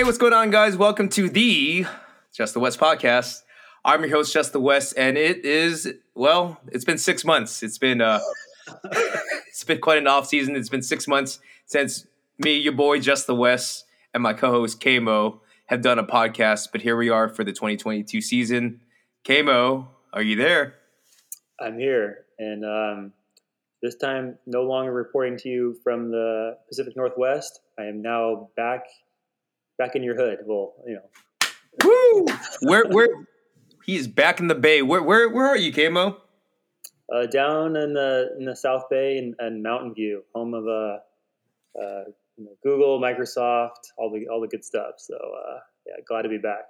Hey, what's going on, guys? Welcome to the Just the West podcast. I'm your host, Just the West, and it is, well, it's been 6 months. It's been it's been quite an off season. It's been 6 months since me, your boy, Just the West, and my co-host, Kemo, have done a podcast, but here we are for the 2022 season. Kemo, are you there? I'm here, and this time no longer reporting to you from the Pacific Northwest. I am now back in your hood. Well, you know. Woo! Where he's back in the bay. Where are you, Kemo? Down in the South Bay and Mountain View, home of Google, Microsoft, all the good stuff. So yeah, glad to be back.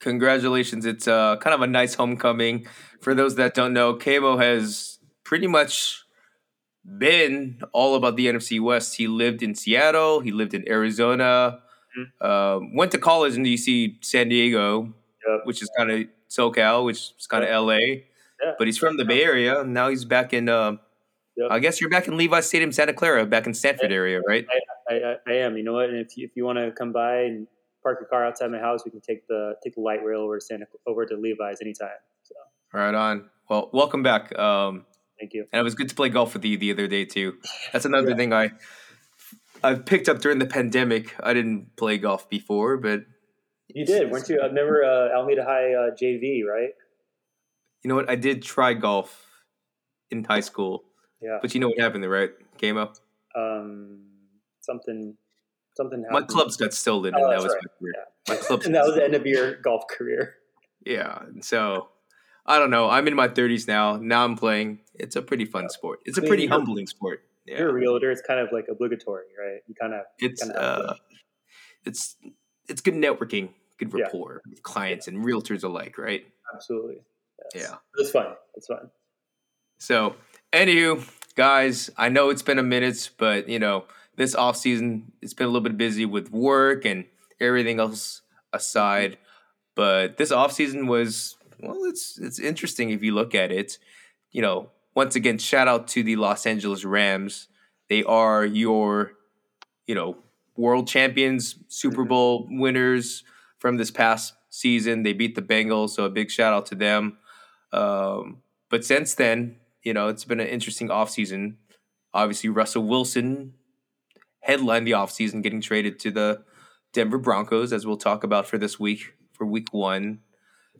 Congratulations. It's kind of a nice homecoming. For those that don't know, Kemo has pretty much been all about the NFC West. He lived in Seattle, he lived in Arizona. Went to college in D.C., San Diego, yep. Which is kind of SoCal, which is kind of L.A., yeah. But he's from the Bay Area. And now he's back in – I guess you're back in Levi's Stadium, Santa Clara, back in Stanford area, right? I am. You know what? And if you want to come by and park your car outside my house, we can take the light rail over to Levi's anytime. So. Right on. Well, welcome back. Thank you. And it was good to play golf with you the other day too. That's another thing I've picked up during the pandemic. I didn't play golf before, but... You did, weren't you? I remember Alameda High JV, right? You know what? I did try golf in high school. Yeah. But you know what happened there, right, Kemo? Something happened. My clubs got stolen, and that was right. My career. Yeah. My clubs and that was the end of your golf career. Yeah. So, I don't know. I'm in my 30s now. Now I'm playing. It's a pretty fun sport. It's a pretty humbling sport. Yeah. You're a realtor. It's kind of like obligatory, right? You kind of it's good networking, good rapport with clients and realtors alike, right? Absolutely. Yes. Yeah, it's fun. So, anywho, guys, I know it's been a minute, but you know this off season it's been a little bit busy with work and everything else aside. But this off season was it's interesting if you look at it, you know. Once again, shout out to the Los Angeles Rams. They are your, world champions, Super Bowl winners from this past season. They beat the Bengals, so a big shout out to them. But since then, it's been an interesting offseason. Obviously, Russell Wilson headlined the offseason, getting traded to the Denver Broncos, as we'll talk about for week one.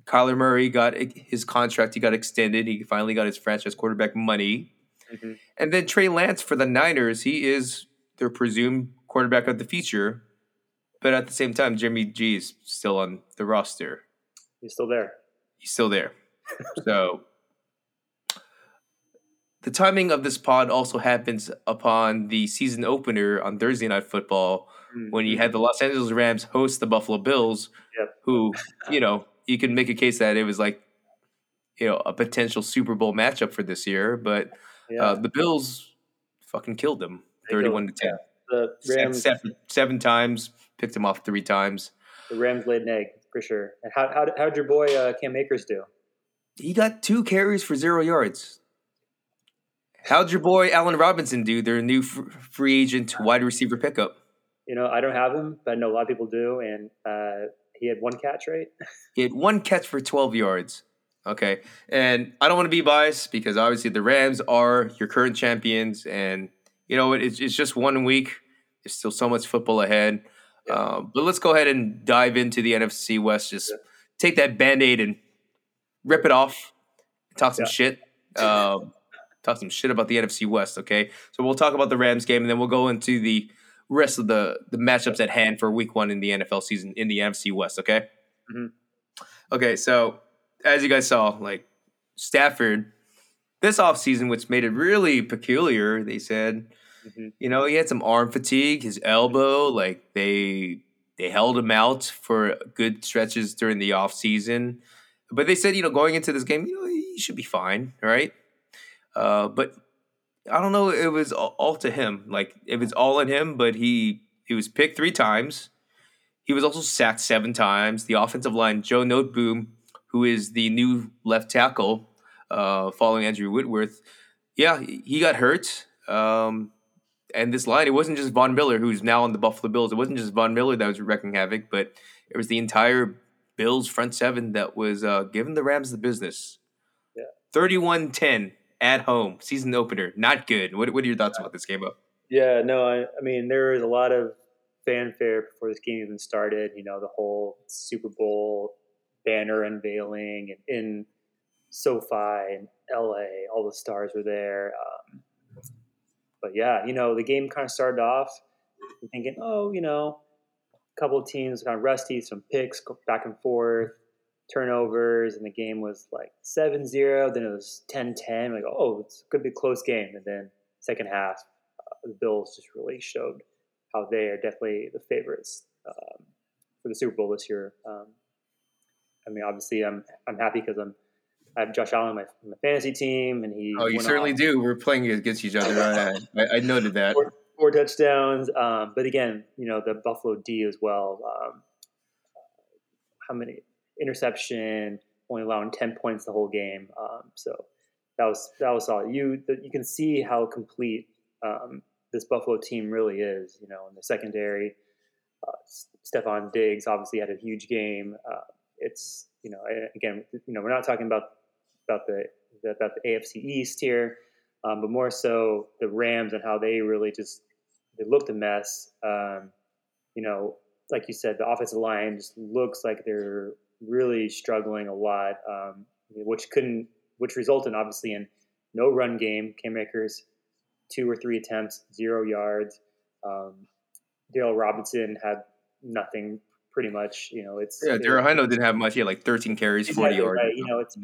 Kyler Murray got his contract. He got extended. He finally got his franchise quarterback money. Mm-hmm. And then Trey Lance for the Niners, he is their presumed quarterback of the future. But at the same time, Jimmy G is still on the roster. He's still there. So the timing of this pod also happens upon the season opener on Thursday Night Football when you had the Los Angeles Rams host the Buffalo Bills, who, you can make a case that it was like, a potential Super Bowl matchup for this year, but the Bills fucking killed them, 31-10. The Rams seven times, picked them off three times. The Rams laid an egg for sure. And how'd your boy Cam Akers do? He got 2 carries for 0 yards. How'd your boy Allen Robinson do? Their new free agent wide receiver pickup. I don't have him, but I know a lot of people do, and he had 1 catch, right? He had 1 catch for 12 yards. Okay. And I don't want to be biased because obviously the Rams are your current champions. And, it's just 1 week. There's still so much football ahead. Yeah. But let's go ahead and dive into the NFC West. Just take that Band-Aid and rip it off. Talk some shit. Talk some shit about the NFC West, okay? So we'll talk about the Rams game, and then we'll go into the rest of the matchups at hand for week one in the NFL season in the NFC West, okay? Mm-hmm. Okay, so as you guys saw, Stafford, this offseason, which made it really peculiar, they said, he had some arm fatigue, his elbow, they held him out for good stretches during the offseason. But they said, going into this game, he should be fine, right? But I don't know. It was all to him. If it's all in him, but he was picked 3 times. He was also sacked 7 times. The offensive line, Joe Noteboom, who is the new left tackle following Andrew Whitworth, he got hurt. And this line, it wasn't just Von Miller, who's now on the Buffalo Bills. It wasn't just Von Miller that was wrecking havoc, but it was the entire Bills front seven that was giving the Rams the business. 31-10 at home, season opener. Not good. What are your thoughts about this game, Bo? Yeah, no, I mean, there was a lot of fanfare before this game even started. You know, the whole Super Bowl banner unveiling and in SoFi and L.A., all the stars were there. But, yeah, you know, the game kind of started off thinking, oh, you know, a couple of teams kind of rusty, some picks, go back and forth, turnovers, and the game was like 7-0. Then it was 10-10. Like, oh, it's going to be a close game. And then second half, the Bills just really showed how they are definitely the favorites for the Super Bowl this year. I mean, obviously, I'm happy because I have Josh Allen on my fantasy team, and he. Oh, you certainly do. We're playing against each other. I noted that. Four touchdowns, but again, you know, the Buffalo D as well. How many interception? Only allowing 10 points the whole game. So that was solid. You can see how complete this Buffalo team really is. You know, in the secondary, Stephon Diggs obviously had a huge game. It's, you know, again, you know, we're not talking about the AFC East here, but more so the Rams and how they really just they looked a mess. You know, like you said, the offensive line just looks like they're really struggling a lot, which resulted obviously in no run game. Cam Akers, 2 or 3 attempts, 0 yards. Darrell Robinson had nothing. Pretty much, you know, it's Daryl Hino didn't have much. He had like 13 carries, 40 yards. Right. You know, it's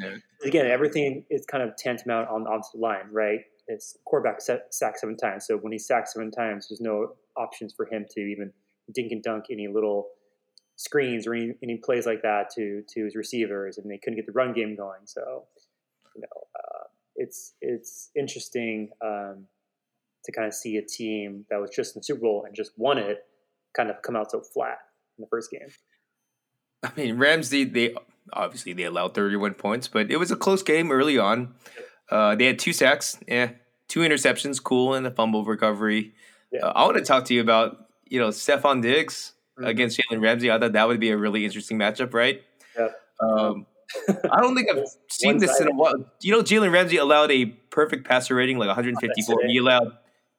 again, everything is kind of tantamount on the offensive line, right? It's quarterback sacked 7 times. So when he sacked 7 times, there's no options for him to even dink and dunk any little screens or any plays like that to his receivers, and they couldn't get the run game going. So, you know, it's interesting to kind of see a team that was just in the Super Bowl and just won it kind of come out so flat in the first game. I mean, Rams, they allowed 31 points, but it was a close game early on. They had 2 sacks, 2 interceptions, cool, and a fumble recovery. Yeah. I want to talk to you about, you know, Stephon Diggs against Jalen Ramsey. I thought that would be a really interesting matchup, right? Yeah. I don't think I've seen this in a while. You know, Jalen Ramsey allowed a perfect passer rating, like 154. He allowed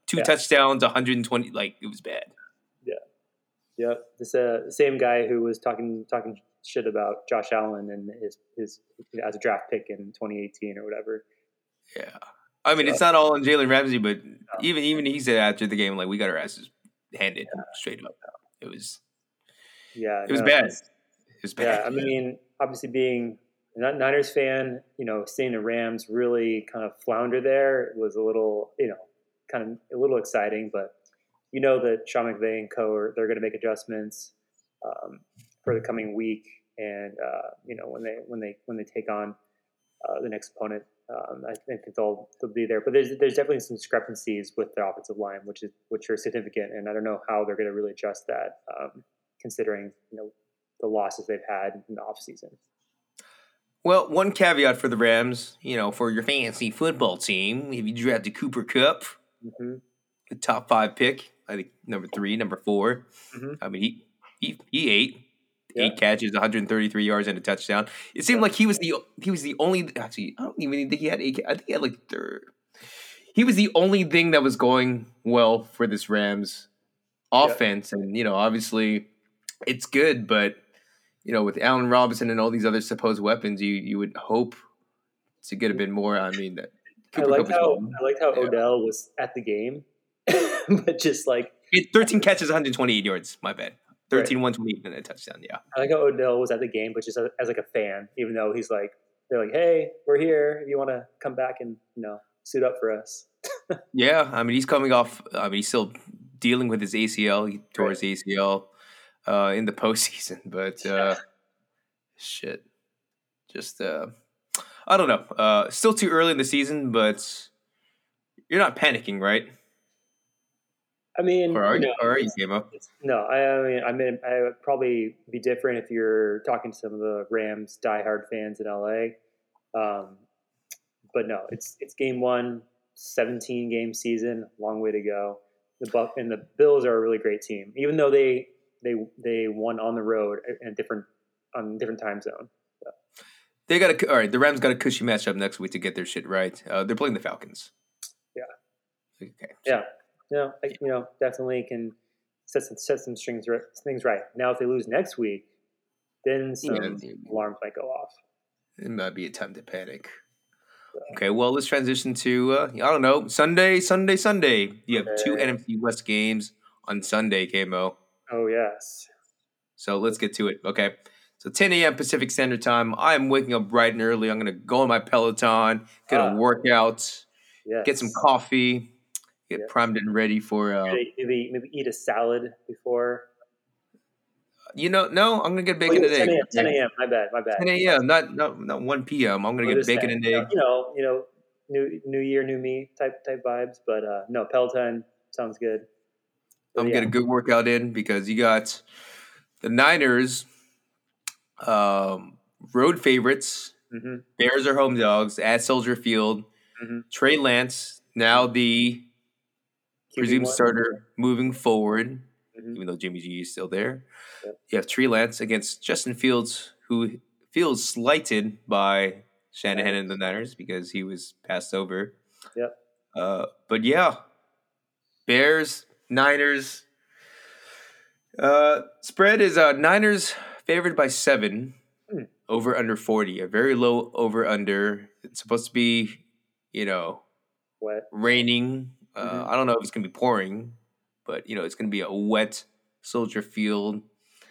2 touchdowns, 120. Like, it was bad. Yeah, this same guy who was talking shit about Josh Allen and his you know, as a draft pick in 2018 or whatever. Yeah, I mean, It's not all on Jalen Ramsey, but even he said after the game, like, we got our asses handed straight up. It was bad. It was bad. Yeah, I mean, obviously being a Niners fan, you know, seeing the Rams really kind of flounder there was a little, you know, kind of a little exciting, but. You know that Sean McVay and co. they're going to make adjustments for the coming week, and you know when they take on the next opponent, I think they'll be there. But there's definitely some discrepancies with the offensive line, which are significant, and I don't know how they're going to really adjust that, considering, you know, the losses they've had in the offseason. Well, one caveat for the Rams, you know, for your fantasy football team, if you drafted Cooper Kupp, the top 5 pick. I think number 3, number 4. Mm-hmm. I mean, he ate 8 catches, 133 yards, and a touchdown. It seemed like he was the only. Actually, I don't even think he had 8. I think he had like 3. He was the only thing that was going well for this Rams offense, and you know, obviously, it's good, but you know, with Allen Robinson and all these other supposed weapons, you would hope to get a bit more. I mean, I liked how Odell was at the game. But just like 13 catches, 128 yards. My bad. 13, right. 128 and a touchdown. Yeah. I like how Odell was at the game, but just as like a fan, even though he's like, they're like, hey, we're here. If you want to come back and, you know, suit up for us. Yeah. I mean, he's coming off. I mean, he's still dealing with his ACL. He tore his ACL in the postseason, but shit. Just, I don't know. Still too early in the season, but you're not panicking, right? I mean, are you, Kemo? No, I mean, I would probably be different if you're talking to some of the Rams diehard fans in LA. But no, it's game 1, 17-game season, long way to go. the Bills are a really great team, even though they won on the road in a different time zone. So. They got all right. The Rams got a cushy matchup next week to get their shit right. They're playing the Falcons. Yeah. Okay. Yeah. No, definitely can set some things right. Now, if they lose next week, then some alarms might go off. It might be a time to panic. So. Okay, well, let's transition to, Sunday. You have two NFC West games on Sunday, Kemo. Oh, yes. So let's get to it. Okay, so 10 a.m. Pacific Standard Time. I am waking up bright and early. I'm going to go on my Peloton, get a workout, get some coffee. Get primed and ready for maybe eat a salad before. No, I'm gonna get bacon and egg. 10 a.m. My bad. 10 a.m. Not 1 p.m. I'm gonna get bacon and egg. New year, new me type vibes. But no, Peloton sounds good. But I'm getting a good workout in because you got the Niners, road favorites. Mm-hmm. Bears are home dogs at Soldier Field. Mm-hmm. Trey Lance now the presumed starter moving forward, even though Jimmy G is still there. Yep. You have Trey Lance against Justin Fields, who feels slighted by Shanahan and the Niners because he was passed over. Yep. Bears, Niners. Spread is Niners favored by 7, over under 40, a very low over under. It's supposed to be, wet, raining. I don't know if it's going to be pouring, but, it's going to be a wet Soldier Field.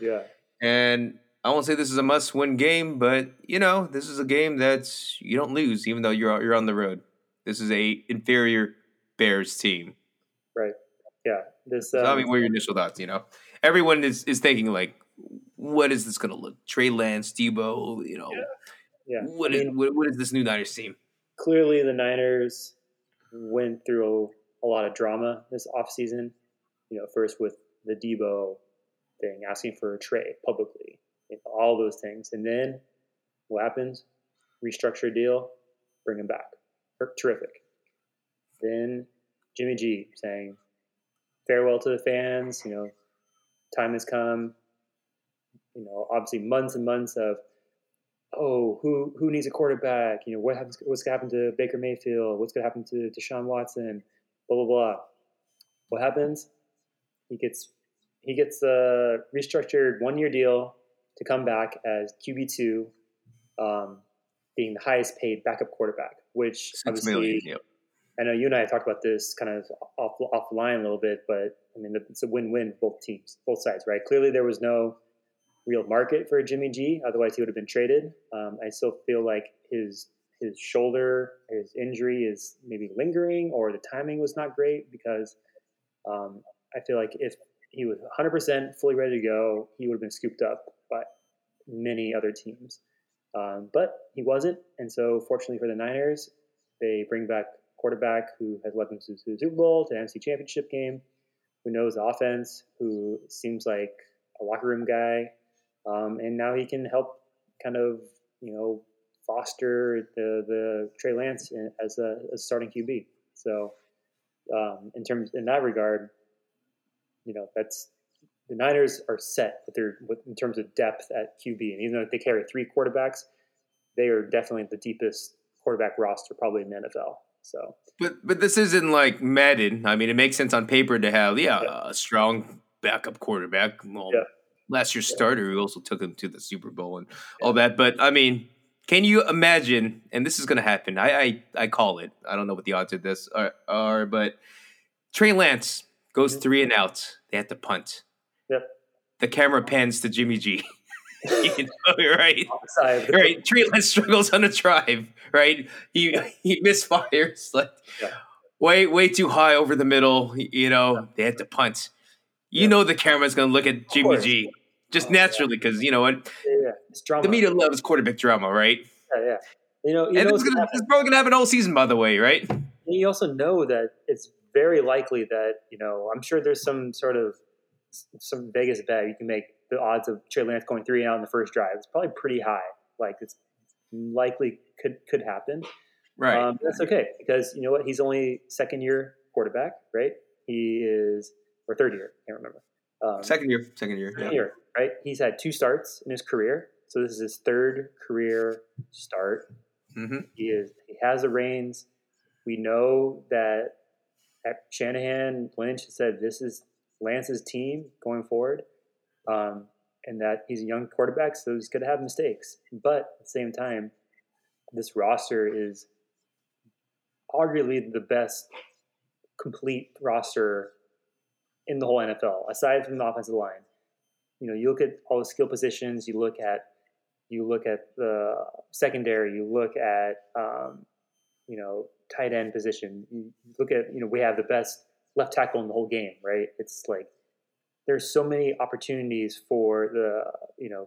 Yeah. And I won't say this is a must-win game, but, this is a game that you don't lose, even though you're on the road. This is a inferior Bears team. Right. Yeah. Tell me what your initial thoughts, Everyone is thinking, like, what is this going to look? Trey Lance, Debo, What is this new Niners team? Clearly the Niners went through a lot of drama this offseason, first with the Debo thing, asking for a trade publicly, all those things. And then what happens? Restructure a deal, bring him back. Terrific. Then Jimmy G saying, farewell to the fans, time has come. Obviously months and months of, who needs a quarterback? What happens? What's going to happen to Baker Mayfield? What's going to happen to Deshaun Watson? Blah blah blah. What happens? He gets a restructured 1-year deal to come back as QB2, being the highest paid backup quarterback. Which $6 million. Yep. I know you and I talked about this kind of off the line a little bit, but I mean it's a win-win for both teams, both sides, right? Clearly, there was no real market for Jimmy G. Otherwise, he would have been traded. I still feel like his shoulder, his injury is maybe lingering, or the timing was not great because I feel like if he was 100% fully ready to go, he would have been scooped up by many other teams. But he wasn't, and so fortunately for the Niners, they bring back a quarterback who has led them to the Super Bowl, to the NFC Championship game, who knows the offense, who seems like a locker room guy. And now he can help kind of, foster the Trey Lance as a starting QB. So in that regard, that's the Niners are set in terms of depth at QB. And even though they carry 3 quarterbacks, they are definitely the deepest quarterback roster probably in the NFL. So, but this isn't like Madden. I mean, it makes sense on paper to have a strong backup quarterback. Well, last year's starter who also took him to the Super Bowl and all that. But, I mean, can you imagine, and this is going to happen, I call it. I don't know what the odds of this are but Trey Lance goes 3 and out. They have to punt. Yep. The camera pans to Jimmy G. Right? Right. Trey Lance struggles on a drive, right? He misfires. Like, way too high over the middle. They have to punt. The camera's going to look at Jimmy G just naturally because, what? Yeah. The media loves quarterback drama, right? Yeah. It's probably going to happen all season, by the way, right? And you also know that it's very likely that, I'm sure there's some Vegas bet you can make the odds of Trey Lance going 3 and out in the first drive. It's probably pretty high. Like, it's likely could happen. Right. That's okay because, he's only second-year quarterback, right? He is or third year. I can't remember. Second year, right? He's had 2 starts in his career. So this is his 3rd career start. Mm-hmm. He has the reins. We know that Shanahan, Lynch said this is Lance's team going forward, and that he's a young quarterback, so he's going to have mistakes. But at the same time, this roster is arguably the best complete roster in the whole NFL, aside from the offensive line. You know, you look at all the skill positions, you look at the secondary, you look at, tight end position. You look at, we have the best left tackle in the whole game, right? It's like there's so many opportunities for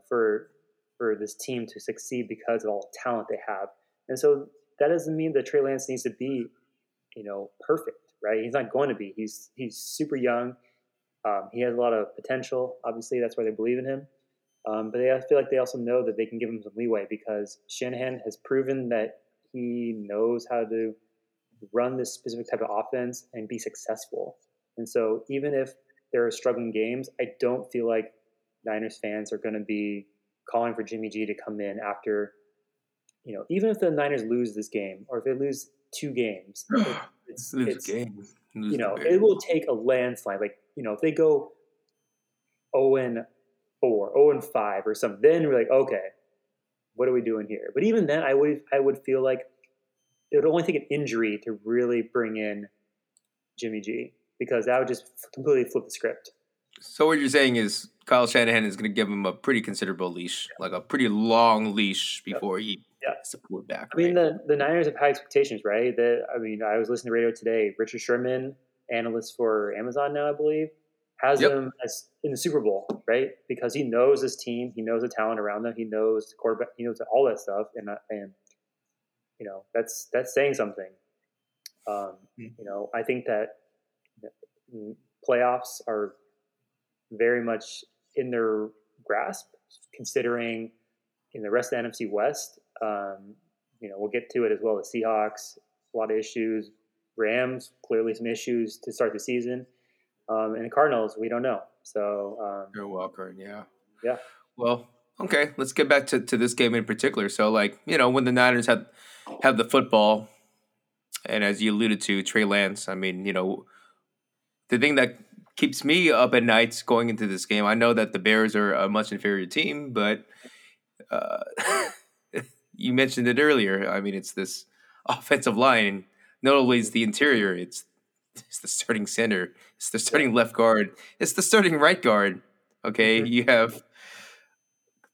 for this team to succeed because of all the talent they have. And so that doesn't mean that Trey Lance needs to be, perfect, right? He's not going to be. He's super young. He has a lot of potential. Obviously, that's why they believe in him. But I feel like they also know that they can give him some leeway because Shanahan has proven that he knows how to run this specific type of offense and be successful. And so even if there are struggling games, I don't feel like Niners fans are going to be calling for Jimmy G to come in after, even if the Niners lose this game or if they lose 2 games, it will take a landslide. Like, if they go 0-4, 0-5 or something, then we're like, okay, what are we doing here? But even then, I would feel like it would only take an injury to really bring in Jimmy G because that would just completely flip the script. So what you're saying is Kyle Shanahan is going to give him a pretty considerable leash, like a pretty long leash before he gets the pull back. I mean, the Niners have high expectations, right? I was listening to radio today. Richard Sherman, analyst for Amazon now, I believe, has him as in the Super Bowl, right? Because he knows his team, he knows the talent around them, he knows the quarterback, he knows all that stuff, and that's saying something. I think that playoffs are very much in their grasp, considering in the rest of the NFC West. We'll get to it as well. The Seahawks, a lot of issues. Rams, clearly some issues to start the season. And the Cardinals, we don't know. So they're wild card, yeah. Yeah. Well, okay, let's get back to this game in particular. So, when the Niners have the football, and as you alluded to, Trey Lance, the thing that keeps me up at night going into this game, I know that the Bears are a much inferior team, but you mentioned it earlier. It's this offensive line. Not only is the interior, it's the starting center, it's the starting left guard, it's the starting right guard. Okay, you have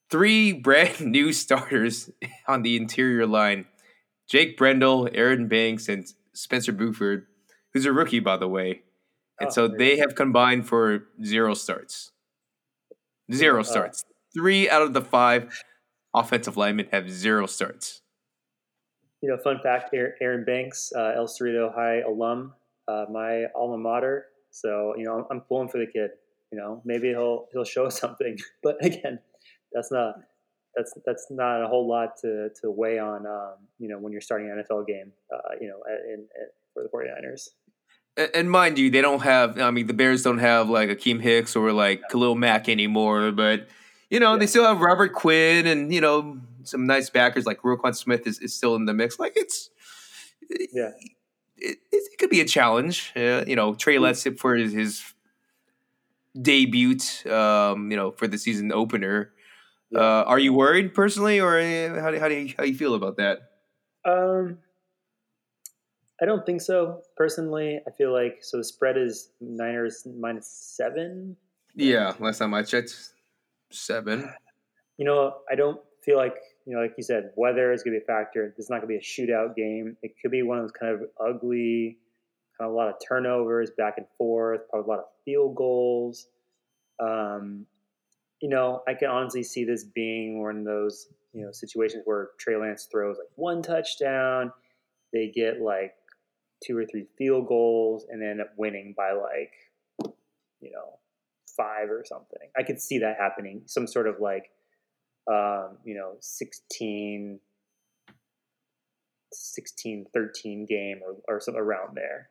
3 brand new starters on the interior line: Jake Brendel, Aaron Banks, and Spencer Buford, who's a rookie, by the way. And so they have combined for 0 starts. 0 starts. 3 out of the 5 offensive linemen have 0 starts. Fun fact, Aaron Banks, El Cerrito High alum, my alma mater. So, I'm pulling for the kid. Maybe he'll show something. But again, that's not a whole lot to weigh on, when you're starting an NFL game, for the 49ers. And mind you, they don't have – the Bears don't have like Akeem Hicks or like Khalil Mack anymore. But, they still have Robert Quinn and, some nice backers like Roquan Smith is still in the mix. Like it could be a challenge. Trey Lance for his debut, for the season opener. Are you worried personally, or how do you feel about that? I don't think so personally. I feel like the spread is Niners -7. Yeah, last time I checked, 7. I don't feel like. Like you said, weather is going to be a factor. It's not going to be a shootout game. It could be one of those kind of ugly, kind of a lot of turnovers back and forth, probably a lot of field goals. I can honestly see this being one of those, situations where Trey Lance throws like 1 touchdown, they get like 2 or 3 field goals, and end up winning by 5 or something. I could see that happening. Some sort of 16-13 game or something around there.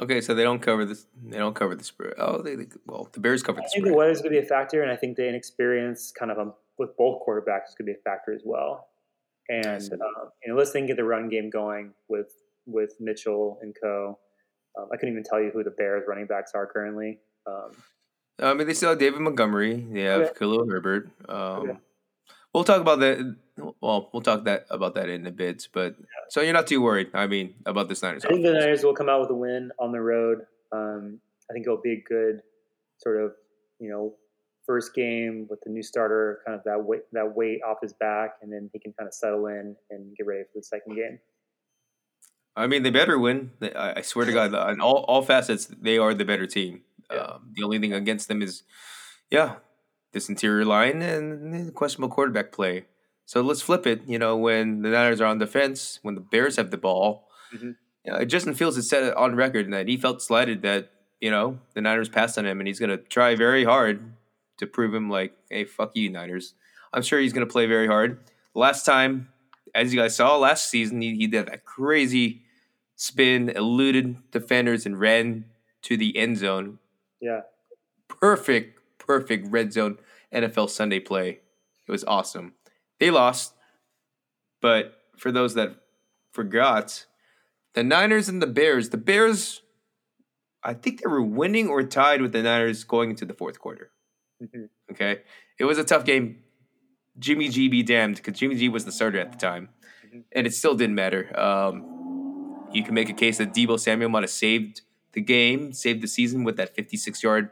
Okay, so they don't cover this. They don't cover the spread. Oh, they well, the Bears cover the spread. I think the weather is going to be a factor, and I think the inexperience kind of with both quarterbacks is going to be a factor as well. And unless they can get the run game going with Mitchell and co, I couldn't even tell you who the Bears running backs are currently. I mean, they still have David Montgomery. They have Khalil Herbert. We'll talk about that. Well, we'll talk about that in a bit. But so you're not too worried. I mean, about the Niners. I think the Niners will come out with a win on the road. I think it'll be a good sort of first game with the new starter, kind of that weight off his back, and then he can kind of settle in and get ready for the second game. I mean, they better win. I swear to God, in all facets, they are the better team. Yeah. The only thing against them is, this interior line and questionable quarterback play. So let's flip it. When the Niners are on defense, when the Bears have the ball, Justin Fields has said on record that he felt slighted that, the Niners passed on him, and he's going to try very hard to prove him like, hey, fuck you, Niners. I'm sure he's going to play very hard. Last time, as you guys saw last season, he did that crazy spin, eluded defenders, and ran to the end zone. Yeah. Perfect red zone NFL Sunday play. It was awesome. They lost, but for those that forgot, the Niners and the Bears, I think they were winning or tied with the Niners going into the fourth quarter. Okay? It was a tough game. Jimmy G be damned, because Jimmy G was the starter at the time, and it still didn't matter. You can make a case that Deebo Samuel might have saved the game, saved the season with that 56-yard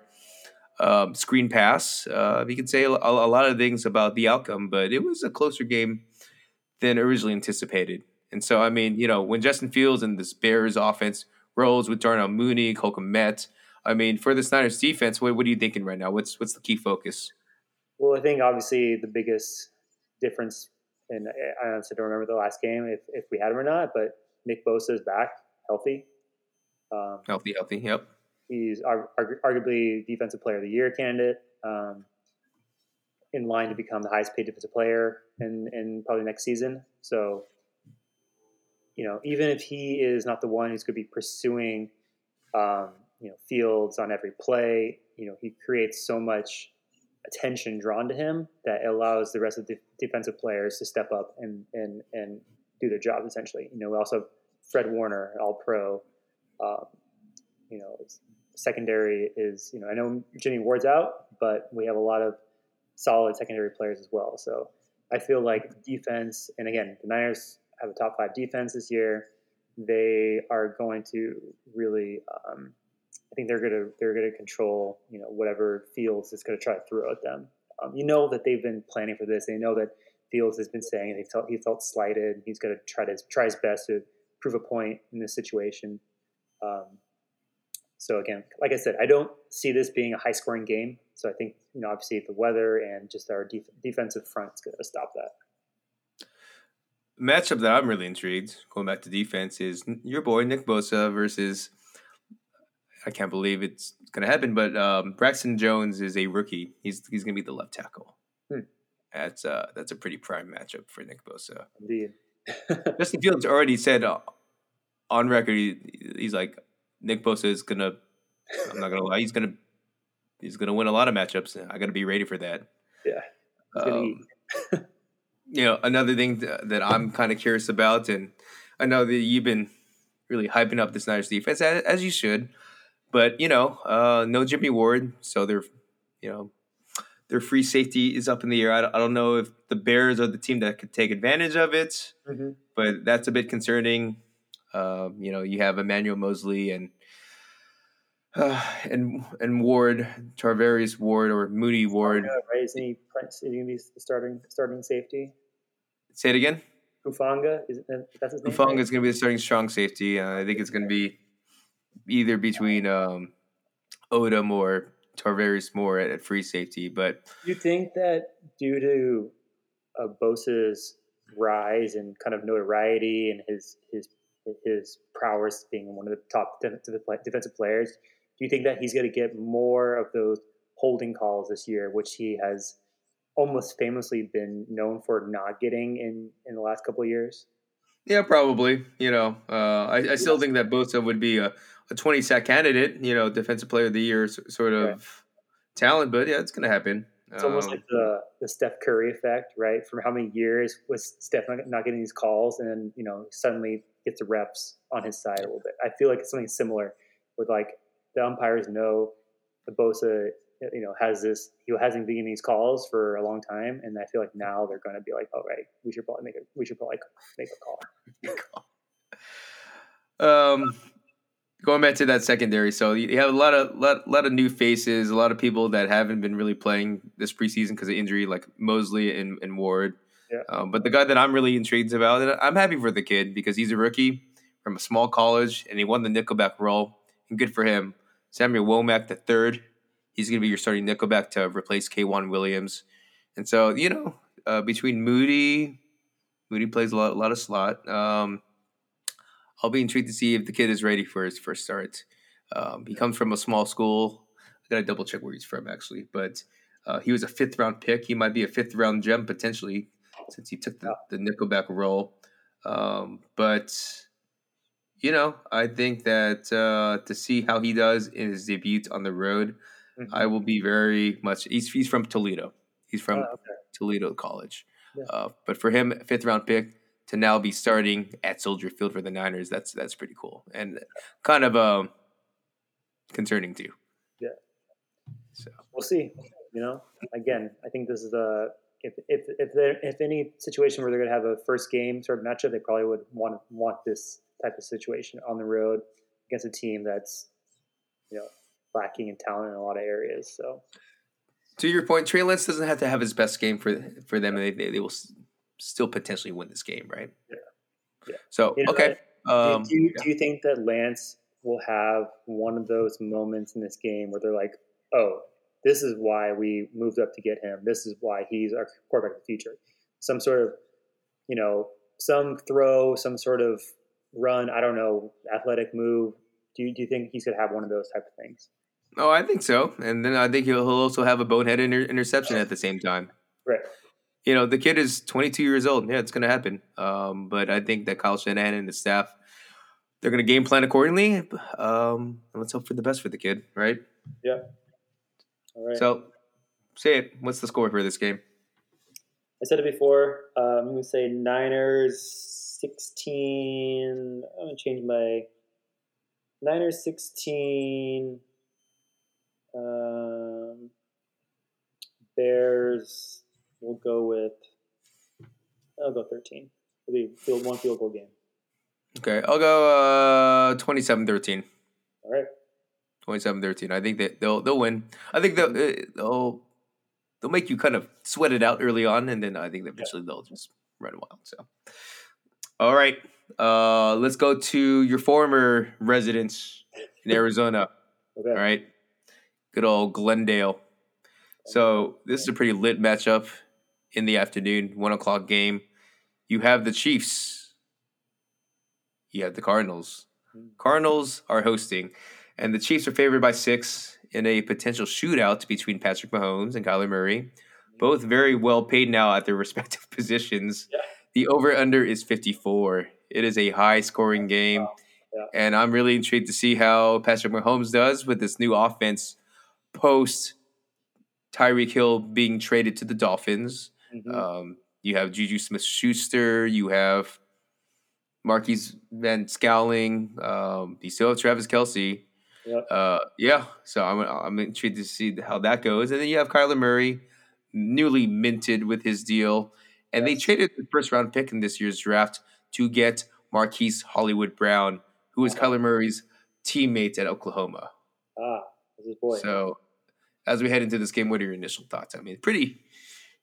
screen pass. You could say a lot of things about the outcome, but it was a closer game than originally anticipated. And so, I mean, when Justin Fields and this Bears offense rolls with Darnell Mooney, Holcomb Met, I mean, for this Niners defense, what are you thinking right now? What's the key focus? Well, I think obviously the biggest difference, and I honestly don't remember the last game if we had him or not, but Nick Bosa is back, healthy. Healthy, yep. He's arguably Defensive Player of the Year candidate, in line to become the highest paid defensive player in probably next season. So, even if he is not the one who's going to be pursuing, Fields on every play, he creates so much attention drawn to him that it allows the rest of the defensive players to step up and do their job, essentially. We also have Fred Warner, All-Pro. Secondary is, I know Jimmy Ward's out, but we have a lot of solid secondary players as well. So I feel like defense, and again, the Niners have a top 5 defense this year. They are going to really, I think they're going to control, whatever Fields is going to try to throw at them. That they've been planning for this. They know that Fields has been saying he felt slighted. He's going to try his best to prove a point in this situation. So again, like I said, I don't see this being a high scoring game. So I think, obviously the weather and just our defensive front is going to stop that. Matchup that I'm really intrigued, going back to defense, is your boy Nick Bosa versus, I can't believe it's going to happen, but Braxton Jones is a rookie. He's going to be the left tackle. That's a pretty prime matchup for Nick Bosa. Indeed. Justin Fields already said on record, he's like, Nick Bosa is going to, I'm not going to lie, he's going to win a lot of matchups. I got to be ready for that. Yeah. Another thing that I'm kind of curious about, and I know that you've been really hyping up this Niners defense, as you should, but, no Jimmy Ward, so their free safety is up in the air. I don't know if the Bears are the team that could take advantage of it, but that's a bit concerning. You have Emmanuel Mosley and Ward, Tarvarius Ward or Moody Ward. Right? Is he be starting safety? Say it again. Hufanga, that's his name. Hufanga is going to be the starting strong safety. I think it's going to be either between Odom or Tarvarius Moore at free safety. But you think that due to Bosa's rise and kind of notoriety and his prowess being one of the top defensive players, do you think that he's going to get more of those holding calls this year, which he has almost famously been known for not getting in the last couple of years? Yeah, probably. I still think that Bosa would be a a 20-sack candidate, you know, defensive player of the year sort of talent. But, yeah, it's going to happen. It's almost like the Steph Curry effect, right? From how many years was Steph not getting these calls and then, you know, suddenly gets the reps on his side a little bit. I feel like it's something similar with, like, the umpires know the Bosa, you know, has this – he hasn't been getting these calls for a long time, and I feel like now they're going to be like, all right, we should probably make a call. Going back to that secondary, so you have a lot of new faces, a lot of people that haven't been really playing this preseason because of injury, like Mosley and Ward. Yeah. But the guy that I'm really intrigued about, and I'm happy for the kid because he's a rookie from a small college, and he won the nickelback role, and good for him. Samuel Womack III, he's going to be your starting nickelback to replace Kwan Williams. And so, you know, between Moody plays a lot of slot. I'll be intrigued to see if the kid is ready for his first start. He comes from a small school. I got to double check where he's from, actually. But he was a fifth-round pick. He might be a fifth-round gem, potentially, since he took the nickelback role. But, you know, I think that to see how he does in his debut on the road, mm-hmm. I will be very much – he's from Toledo. He's from Toledo College. Yeah. But for him, fifth-round pick, to now be starting at Soldier Field for the Niners, that's pretty cool and kind of concerning too. Yeah. So we'll see. You know, again, I think this is if any situation where they're going to have a first game sort of matchup, they probably would want this type of situation on the road against a team that's, you know, lacking in talent in a lot of areas. So to your point, Trey Lance doesn't have to have his best game for them, and they will still potentially win this game, right? Yeah. Yeah. So, you know, okay. Do you think that Lance will have one of those moments in this game where they're like, oh, this is why we moved up to get him. This is why he's our quarterback of the future. Some sort of, you know, some throw, some sort of run, I don't know, athletic move. Do you think he's going to have one of those type of things? Oh, I think so. And then I think he'll also have a bonehead interception at the same time. Right. You know, the kid is 22 years old. Yeah, it's going to happen. But I think that Kyle Shanahan and his staff, they're going to game plan accordingly. And let's hope for the best for the kid, right? Yeah. All right. So, say it. What's the score for this game? I said it before. I'm going to say Niners 16. I'm going to change my Niners 16. Bears. We'll go with – I'll go 13. It'll be one field goal game. Okay. I'll go 27-13. All right. 27-13. I think that they'll win. I think they'll make you kind of sweat it out early on, and then I think eventually they'll just run wild. So, all right. Let's go to your former residence in Arizona. Okay. All right. Good old Glendale. So this is a pretty lit matchup. In the afternoon, 1:00 game. You have the Chiefs. You have the Cardinals. Cardinals are hosting, and the Chiefs are favored by 6 in a potential shootout between Patrick Mahomes and Kyler Murray. Both very well paid now at their respective positions. Yeah. The over-under is 54. It is a high-scoring game, and I'm really intrigued to see how Patrick Mahomes does with this new offense post Tyreek Hill being traded to the Dolphins. Mm-hmm. You have Juju Smith-Schuster. You have Marquise Van Scowling. You still have Travis Kelsey. Yep. So I'm intrigued to see how that goes. And then you have Kyler Murray, newly minted with his deal. And they traded the first-round pick in this year's draft to get Marquise Hollywood Brown, who is Kyler Murray's teammate at Oklahoma. That's his boy. So as we head into this game, what are your initial thoughts? I mean,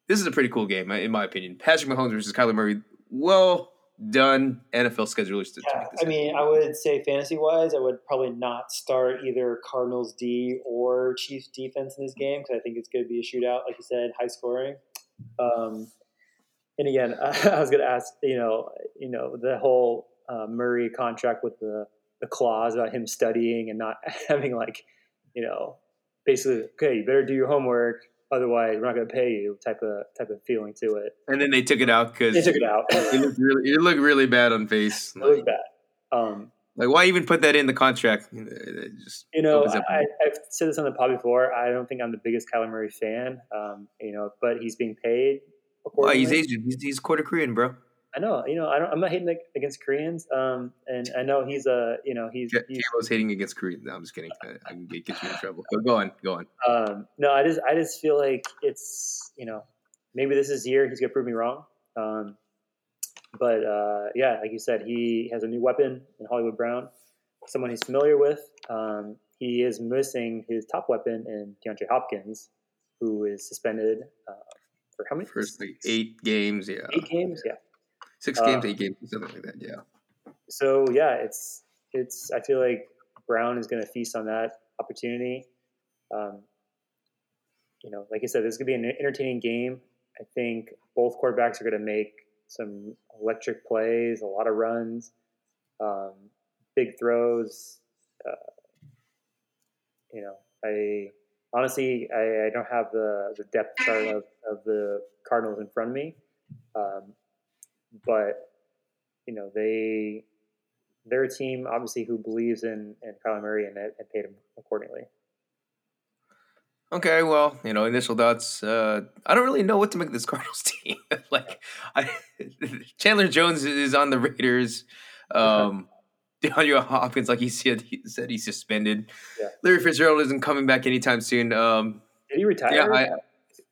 this is a pretty cool game, in my opinion. Patrick Mahomes versus Kyler Murray, well done NFL schedulers to make this game. I mean, I would say fantasy-wise, I would probably not start either Cardinals D or Chiefs defense in this game because I think it's going to be a shootout, like you said, high scoring. And again, I was going to ask, you know, the whole Murray contract with the clause about him studying and not having, like, you know, basically, okay, you better do your homework, otherwise we're not going to pay you type of feeling to it. And then they took it out because it looked really bad on face. It looked bad. Like, why even put that in the contract? It just I've said this on the pod before. I don't think I'm the biggest Kyler Murray fan, but he's being paid. Well, he's Asian. He's quarter Korean, bro. I know. I'm not hating against Koreans. And I know he's a. Kemo's hating against Koreans. No, I'm just kidding. I can get you in trouble. But go on. No, I just feel like it's maybe this is the year he's gonna prove me wrong. But yeah, like you said, he has a new weapon in Hollywood Brown, someone he's familiar with. He is missing his top weapon in DeAndre Hopkins, who is suspended for how many? First, like 8 games, yeah. 8 games, yeah. 6 games, 8 games, something like that, yeah. So yeah, it's. I feel like Brown is going to feast on that opportunity. Like I said, this is going to be an entertaining game. I think both quarterbacks are going to make some electric plays, a lot of runs, big throws. I don't have the depth chart of the Cardinals in front of me, but they're a team obviously who believes in Kyler Murray and paid him accordingly. Okay, well, initial thoughts. I don't really know what to make of this Cardinals team. Chandler Jones is on the Raiders. DeAndre Hopkins, like he said, he's suspended. Yeah. Larry Fitzgerald isn't coming back anytime soon. Did he retire? Yeah,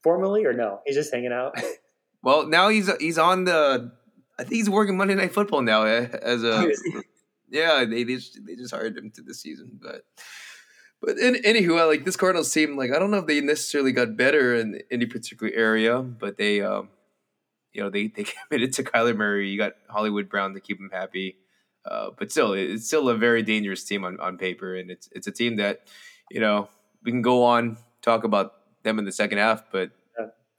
formally or no? He's just hanging out. Well, now he's on the. I think he's working Monday Night Football now as a. Yeah, they just hired him to this season, but. But anywho, this Cardinals team, I don't know if they necessarily got better in any particular area, but they, they committed to Kyler Murray. You got Hollywood Brown to keep him happy, but still, it's still a very dangerous team on paper, and it's a team that, we can go on talk about them in the second half, but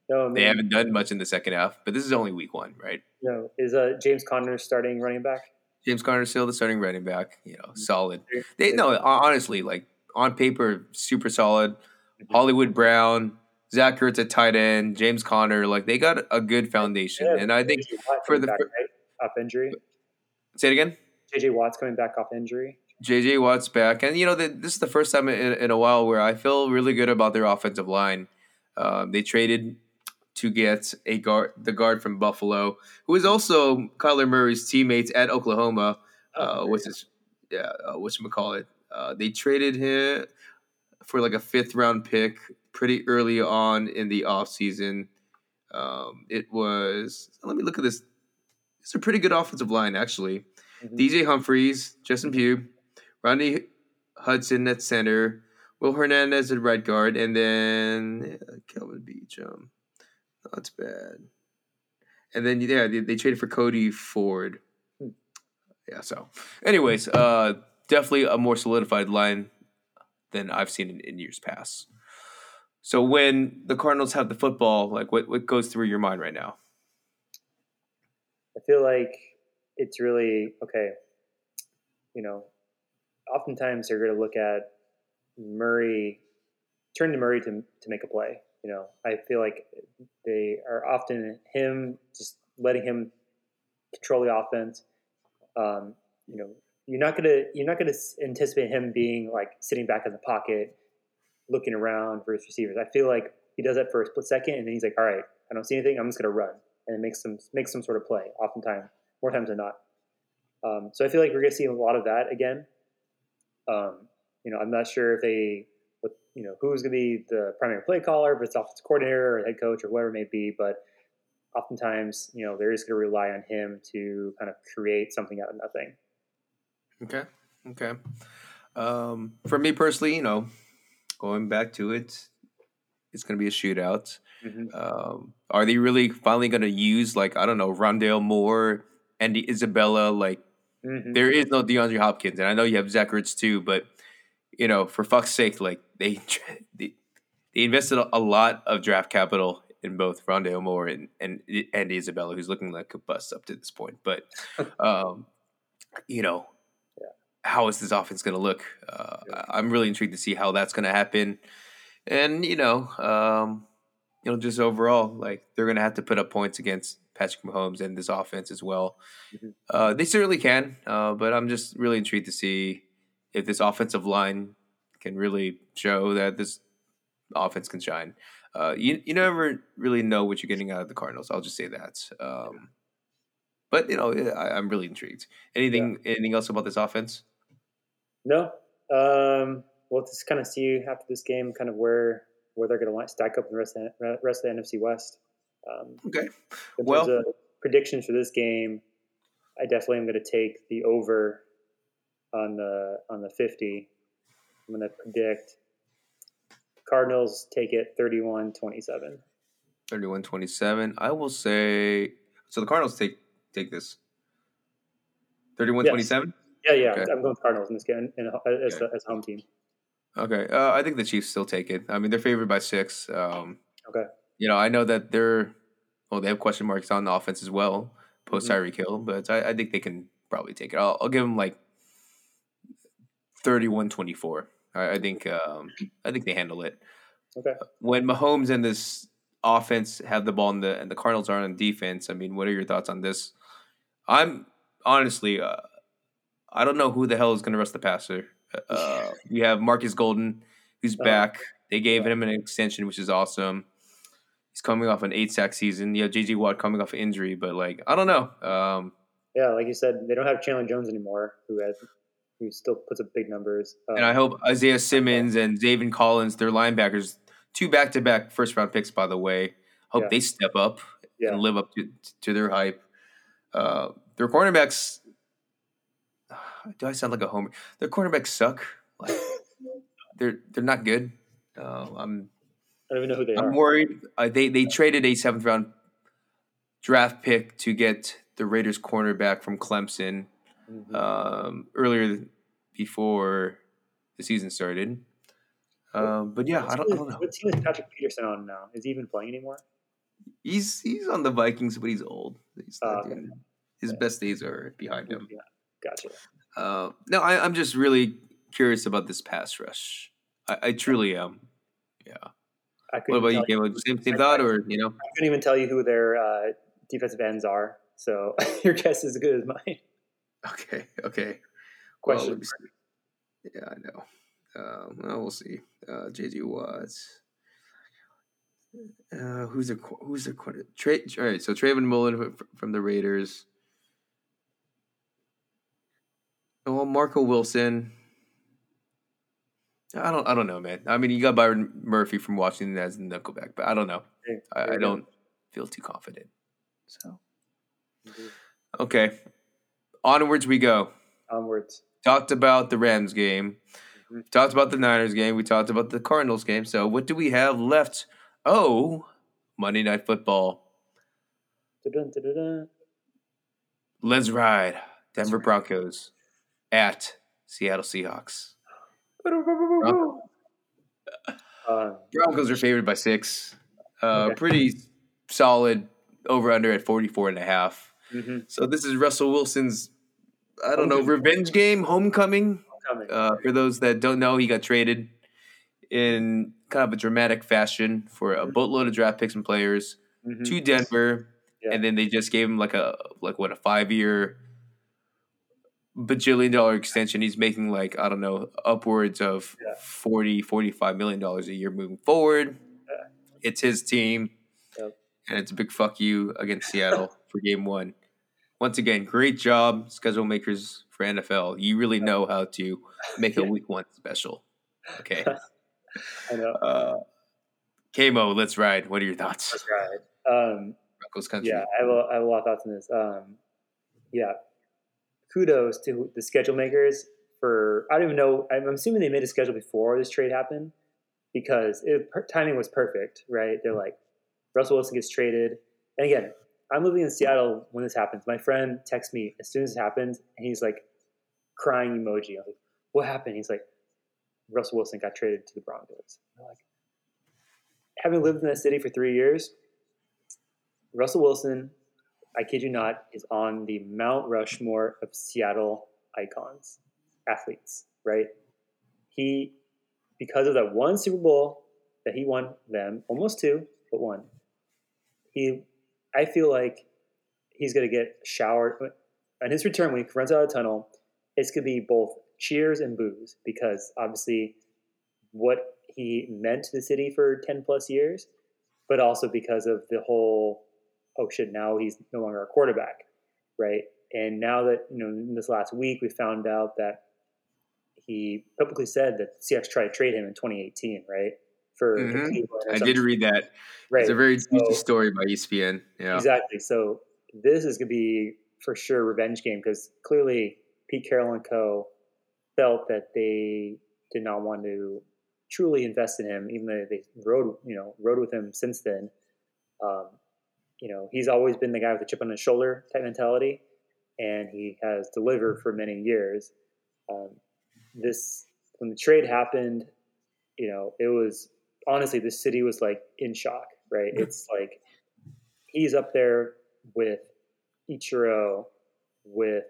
they haven't done much in the second half. But this is only week 1, right? No, is James Conner starting running back? James Conner still the starting running back. Solid. Honestly, on paper, super solid. Hollywood Brown, Zach Ertz at tight end, James Conner, they got a good foundation. Yeah, and I think for the off injury. Say it again. JJ Watt's coming back off injury. JJ Watt's back, and this is the first time in a while where I feel really good about their offensive line. They traded to get the guard from Buffalo, who is also Kyler Murray's teammates at Oklahoma. Whatchamacallit. They traded him for a 5th-round pick pretty early on in the offseason. Let me look at this. It's a pretty good offensive line, actually. Mm-hmm. DJ Humphries, Justin Pugh, Rodney Hudson at center, Will Hernandez at right guard, and then Kelvin Beachum. That's bad. And then, they traded for Cody Ford. Yeah, so. Anyways, definitely a more solidified line than I've seen in years past. So when the Cardinals have the football, what goes through your mind right now? I feel like it's really, okay, oftentimes they're going to look at Murray, turn to Murray to make a play. I feel like they are often him, just letting him control the offense, You're not gonna anticipate him being sitting back in the pocket, looking around for his receivers. I feel like he does that for a split second, and then he's like, "All right, I don't see anything. I'm just gonna run," and it makes some sort of play. Oftentimes, more times than not. So I feel like we're gonna see a lot of that again. I'm not sure if who's gonna be the primary play caller, if it's offensive coordinator or head coach or whoever it may be, but oftentimes, they're just gonna rely on him to kind of create something out of nothing. Okay. For me personally, going back to it, it's going to be a shootout. Mm-hmm. Are they really finally going to use, Rondale Moore and Isabella? Mm-hmm. There is no DeAndre Hopkins, and I know you have Zach Ertz too, but, for fuck's sake, they invested a lot of draft capital in both Rondale Moore and Isabella, who's looking like a bust up to this point. But, how is this offense going to look? I'm really intrigued to see how that's going to happen. And, just overall, they're going to have to put up points against Patrick Mahomes and this offense as well. Mm-hmm. They certainly can, but I'm just really intrigued to see if this offensive line can really show that this offense can shine. You never really know what you're getting out of the Cardinals. I'll just say that. But, you know, I'm really intrigued. Anything else about this offense? No. We'll just kind of see after this game kind of where they're going to stack up in the rest of the NFC West. Okay. Well, in terms of predictions for this game, I definitely am going to take the over on the 50. I'm going to predict Cardinals take it 31-27. 31-27. I will say so. The Cardinals take this 31-27. Yeah. Okay. I'm going with Cardinals in this game as home team. Okay, I think the Chiefs still take it. I mean, they're favored by 6. Okay. You know, I know that they have question marks on the offense as well, post Tyreek Hill, but I think they can probably take it. I'll give them 31-24. I think they handle it. Okay. When Mahomes and this offense have the ball and the Cardinals are on defense, I mean, what are your thoughts on this? I'm honestly, I don't know who the hell is going to rush the passer. You have Marcus Golden, who's back. They gave him an extension, which is awesome. He's coming off an 8-sack season. You have J.J. Watt coming off an injury, but I don't know. Like you said, they don't have Chandler Jones anymore, who still puts up big numbers. And I hope Isaiah Simmons and Zaven Collins, their linebackers, 2 back-to-back first-round picks, by the way, hope they step up and live up to their hype. Their cornerbacks. Do I sound like a homer? Their cornerbacks suck. They're not good. I don't even know who they are. I'm worried. They traded a 7th round draft pick to get the Raiders cornerback from Clemson earlier before the season started. But yeah, I don't know. What team is Patrick Peterson on now? Is he even playing anymore? He's on the Vikings, but he's old. His best days are behind him. Yeah. Gotcha. No, I'm just really curious about this pass rush. I truly am. Yeah. What about you, Kemo? Same thought, or you know? I couldn't even tell you who their defensive ends are. So your guess is as good as mine. Okay. Question. Well, I know. We'll see. J.J. Watt. Who's their corner? All right. So Trayvon Mullen from the Raiders. Well, Marco Wilson. I don't know, man. I mean, you got Byron Murphy from Washington as the nickelback, but I don't know. I don't feel too confident. So, okay, onwards we go. Onwards. Talked about the Rams game. We talked about the Niners game. We talked about the Cardinals game. So, what do we have left? Oh, Monday Night Football. Da-da-da-da-da. Let's ride, Denver Broncos. At Seattle Seahawks. Broncos are favored by 6. Pretty solid over-under at 44.5. Mm-hmm. So this is Russell Wilson's, revenge game, homecoming. For those that don't know, he got traded in kind of a dramatic fashion for a boatload of draft picks and players to Denver. Yeah. And then they just gave him a 5-year $1 bajillion extension. He's making upwards of $40-45 million a year moving forward. It's his team, and it's a big fuck you against Seattle for game 1. Once again, great job, schedule makers for NFL. You really know how to make a week 1 special. Okay. I know. Kemo, let's ride. What are your thoughts? Let's ride. Broncos country. Yeah, I have a lot of thoughts on this. Kudos to the schedule makers for – I don't even know – I'm assuming they made a schedule before this trade happened because timing was perfect, right? They're Russell Wilson gets traded. And again, I'm living in Seattle when this happens. My friend texts me as soon as it happens, and he's crying emoji. I'm what happened? He's Russell Wilson got traded to the Broncos. I'm having lived in that city for 3 years, Russell Wilson – I kid you not, is on the Mount Rushmore of Seattle icons, athletes, right? He, because of that one Super Bowl that he won them, almost 2, but 1, I feel he's going to get showered. On his return, when he runs out of the tunnel, it's going to be both cheers and boos, because obviously what he meant to the city for 10 plus years, but also because of the whole, oh shit, now he's no longer a quarterback, right? And now that, you know, in this last week, we found out that he publicly said that Seahawks tried to trade him in 2018, right? For I did read that. Right. It's a very juicy story by ESPN. Yeah, exactly. So this is going to be for sure revenge game, because clearly Pete Carroll and co. felt that they did not want to truly invest in him, even though they rode with him since then. He's always been the guy with a chip on his shoulder type mentality, and he has delivered for many years. When the trade happened, it was honestly, the city was like in shock, right? It's like he's up there with Ichiro, with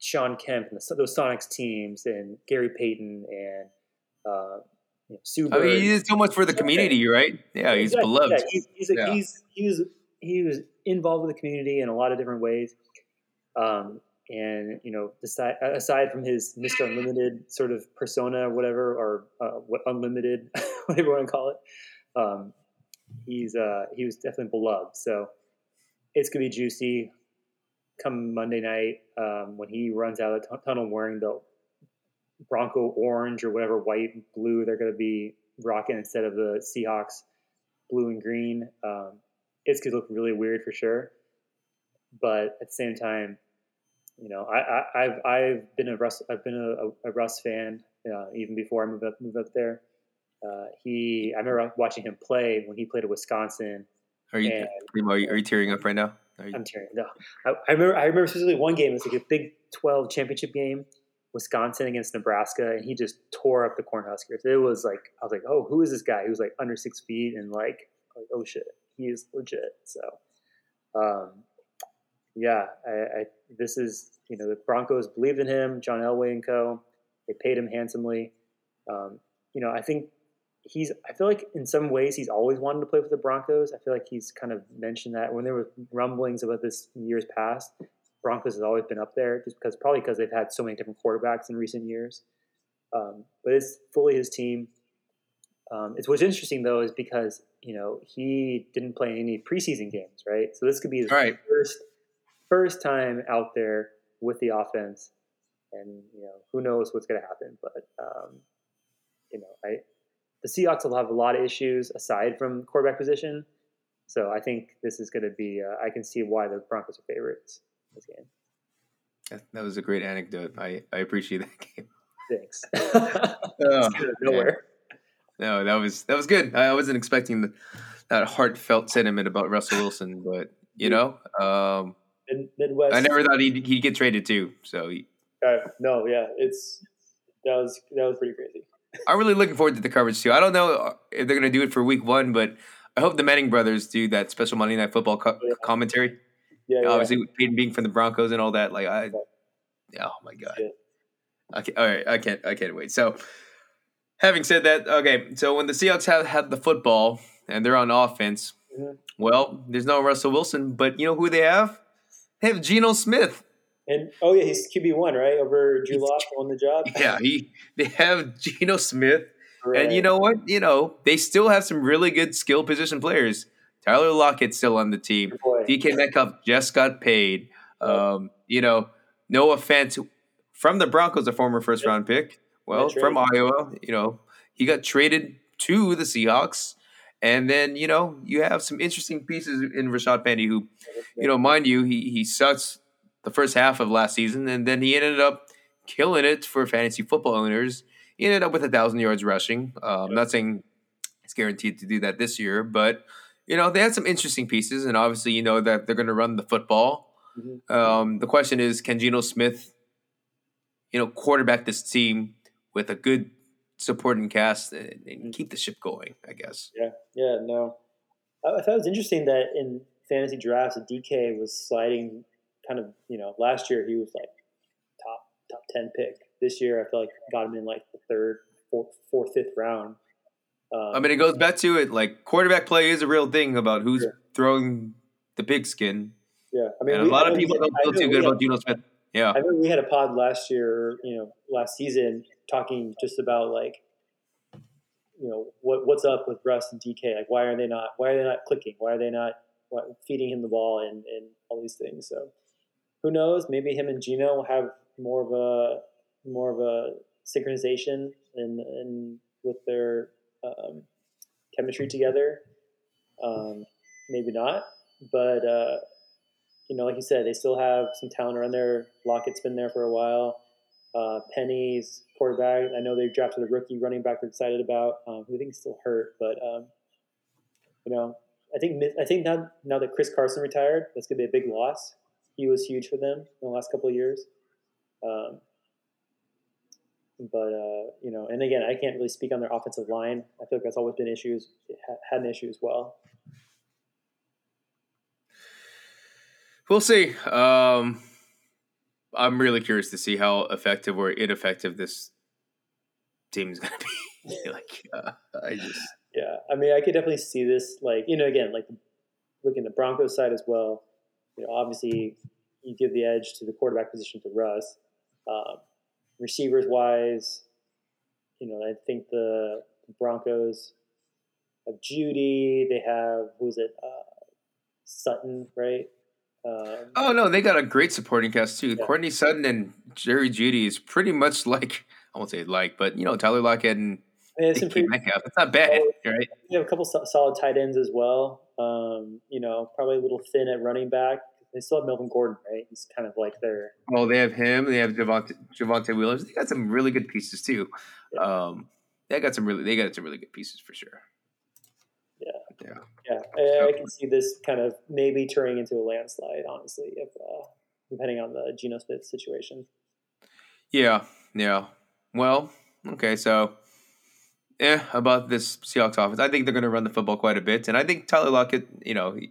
Sean Kemp and those Sonics teams, and Gary Payton and Sue Bird. I mean, he did so much for the community, right? Yeah, he's beloved. Yeah, he was involved with the community in a lot of different ways. Aside from his Mr. Unlimited sort of persona, whatever, or unlimited, whatever you want to call it, he was definitely beloved. So it's gonna be juicy. Come Monday night, when he runs out of the tunnel wearing the Bronco orange or whatever white and blue they're going to be rocking instead of the Seahawks blue and green, it's going to look really weird for sure. But at the same time, I've been a Russ fan even before I moved up there. I remember watching him play when he played at Wisconsin. Are you tearing up right now? I'm tearing up. No. I remember specifically one game. It was like a Big 12 championship game, Wisconsin against Nebraska, and he just tore up the Cornhuskers. It was like, I was like, oh, who is this guy? He was like under 6 feet, and like oh shit, he is legit. So, this is, the Broncos believed in him, John Elway and co. They paid him handsomely. I think I feel like in some ways he's always wanted to play for the Broncos. I feel like he's kind of mentioned that when there were rumblings about this in years past, Broncos has always been up there, just because they've had so many different quarterbacks in recent years. But it's fully his team. It's what's interesting though, is because, he didn't play any preseason games, right? So this could be his first time out there with the offense, and, who knows what's going to happen, but, the Seahawks will have a lot of issues aside from quarterback position. So I think this is going to be I can see why the Broncos are favorites in this game. That was a great anecdote. I appreciate that game. Thanks. Nowhere. No, that was good. I wasn't expecting that heartfelt sentiment about Russell Wilson, but, Midwest. I never thought he'd get traded too. So that was pretty crazy. I'm really looking forward to the coverage too. I don't know if they're going to do it for week one, but I hope the Manning brothers do that special Monday Night Football commentary. Yeah, obviously with Peyton being from the Broncos and all that. Oh my god, I can't wait. So, having said that, okay. So when the Seahawks have the football and they're on offense, well, there's no Russell Wilson, but you know who they have? They have Geno Smith. And he's QB1, right? Over Drew Lock on the job. Yeah, they have Geno Smith. Right. And you know what? They still have some really good skill position players. Tyler Lockett's still on the team. DK Metcalf just got paid. No offense from the Broncos, a former first round pick. Well, from Iowa, he got traded to the Seahawks. And then, you have some interesting pieces in Rashad Penny, who, mind you, he sucks the first half of last season, and then he ended up killing it for fantasy football owners. He ended up with 1,000 yards rushing. I'm not saying it's guaranteed to do that this year, but, they had some interesting pieces, and obviously that they're going to run the football. Mm-hmm. The question is, can Geno Smith, quarterback this team with a good supporting cast and keep the ship going, I guess. Yeah, no. I thought it was interesting that in fantasy drafts, DK was sliding – kind of, last year he was like top 10 pick. This year I feel like got him in like the third, fourth, fifth round. I mean, it goes back to it. Like, quarterback play is a real thing about who's throwing the pigskin. Yeah, I mean, and a lot of people don't feel too good about Geno Smith. Yeah, I remember we had a pod last year, last season, talking just about what's up with Russ and DK. Like, why are they not clicking? Why are they not feeding him the ball and all these things? So, who knows? Maybe him and Geno will have more of a synchronization and with their chemistry together. Maybe not, but like you said, they still have some talent around there. Lockett's been there for a while. Penny's quarterback. I know they drafted a rookie running back they're excited about, who I think is still hurt, but I think now that Chris Carson retired, that's going to be a big loss. He was huge for them in the last couple of years. And again, I can't really speak on their offensive line. I feel like that's always been issues. It had an issue as well. We'll see. I'm really curious to see how effective or ineffective this team is going to be. I mean, I could definitely see this. Looking at the Broncos side as well. Obviously, you give the edge to the quarterback position to Russ. Receivers wise, I think the Broncos have Judy. They have Sutton, right? They got a great supporting cast too. Yeah. Courtney Sutton and Jerry Judy is pretty much I won't say Tyler Lockett and it's not bad, right? You have a couple solid tight ends as well. Probably a little thin at running back. They still have Melvin Gordon, right? He's kind of their. Well, they have him. They have Javonte Wheeler. They got some really good pieces too. Yeah. They got some really good pieces for sure. Yeah. I can see this kind of maybe turning into a landslide, honestly, depending on the Geno Smith situation. Yeah. Well, okay, so about this Seahawks offense. I think they're going to run the football quite a bit, and I think Tyler Lockett,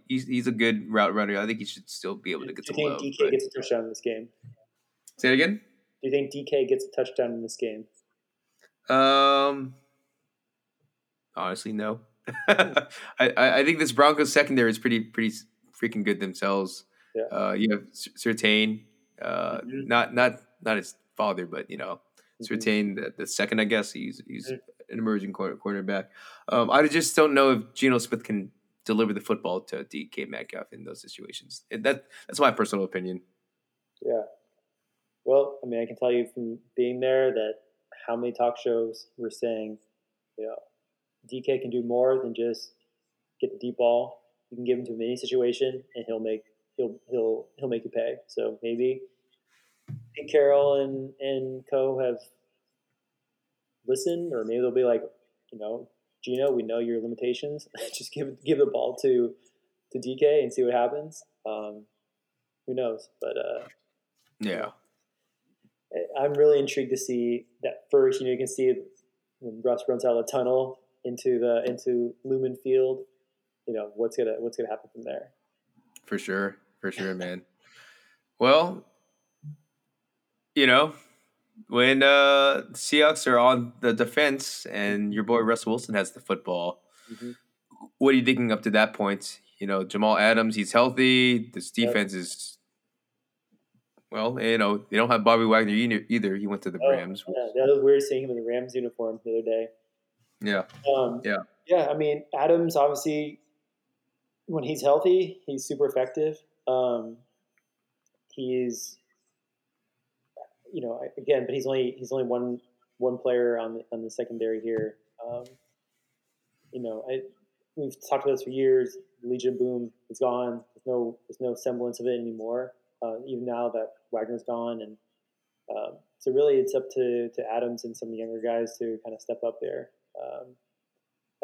he's a good route runner. I think he should still be able to get some love. Do you think DK gets a touchdown in this game? Say it again? Do you think DK gets a touchdown in this game? Honestly, no. I think this Broncos secondary is pretty freaking good themselves. Yeah. You have Surtain, mm-hmm. not his father, but mm-hmm. Surtain the second, I guess. He's an emerging cornerback. I just don't know if Geno Smith can deliver the football to DK Metcalf in those situations. And that's my personal opinion. Yeah. Well, I mean, I can tell you from being there that how many talk shows were saying, DK can do more than just get the deep ball. You can give him to him in any situation, and he'll make you pay. So maybe Pete Carroll and co have listened, or maybe they'll be Geno, we know your limitations. Just give the ball to DK and see what happens. Who knows? But yeah, I'm really intrigued to see that first. You can see when Russ runs out of the tunnel into Lumen Field, what's gonna happen from there. For sure, man. Well, when Seahawks are on the defense and your boy Russell Wilson has the football, mm-hmm. What are you thinking up to that point? Jamal Adams, he's healthy. This defense is they don't have Bobby Wagner either. He went to the Rams. Yeah, that was weird seeing him in the Rams uniform the other day. Yeah. Yeah. I mean, Adams, obviously, when he's healthy, he's super effective. But he's only one player on the secondary here. We've talked about this for years. Legion Boom is gone. There's no semblance of it anymore. Even now that Wagner's gone, and so really it's up to Adams and some of the younger guys to kind of step up there.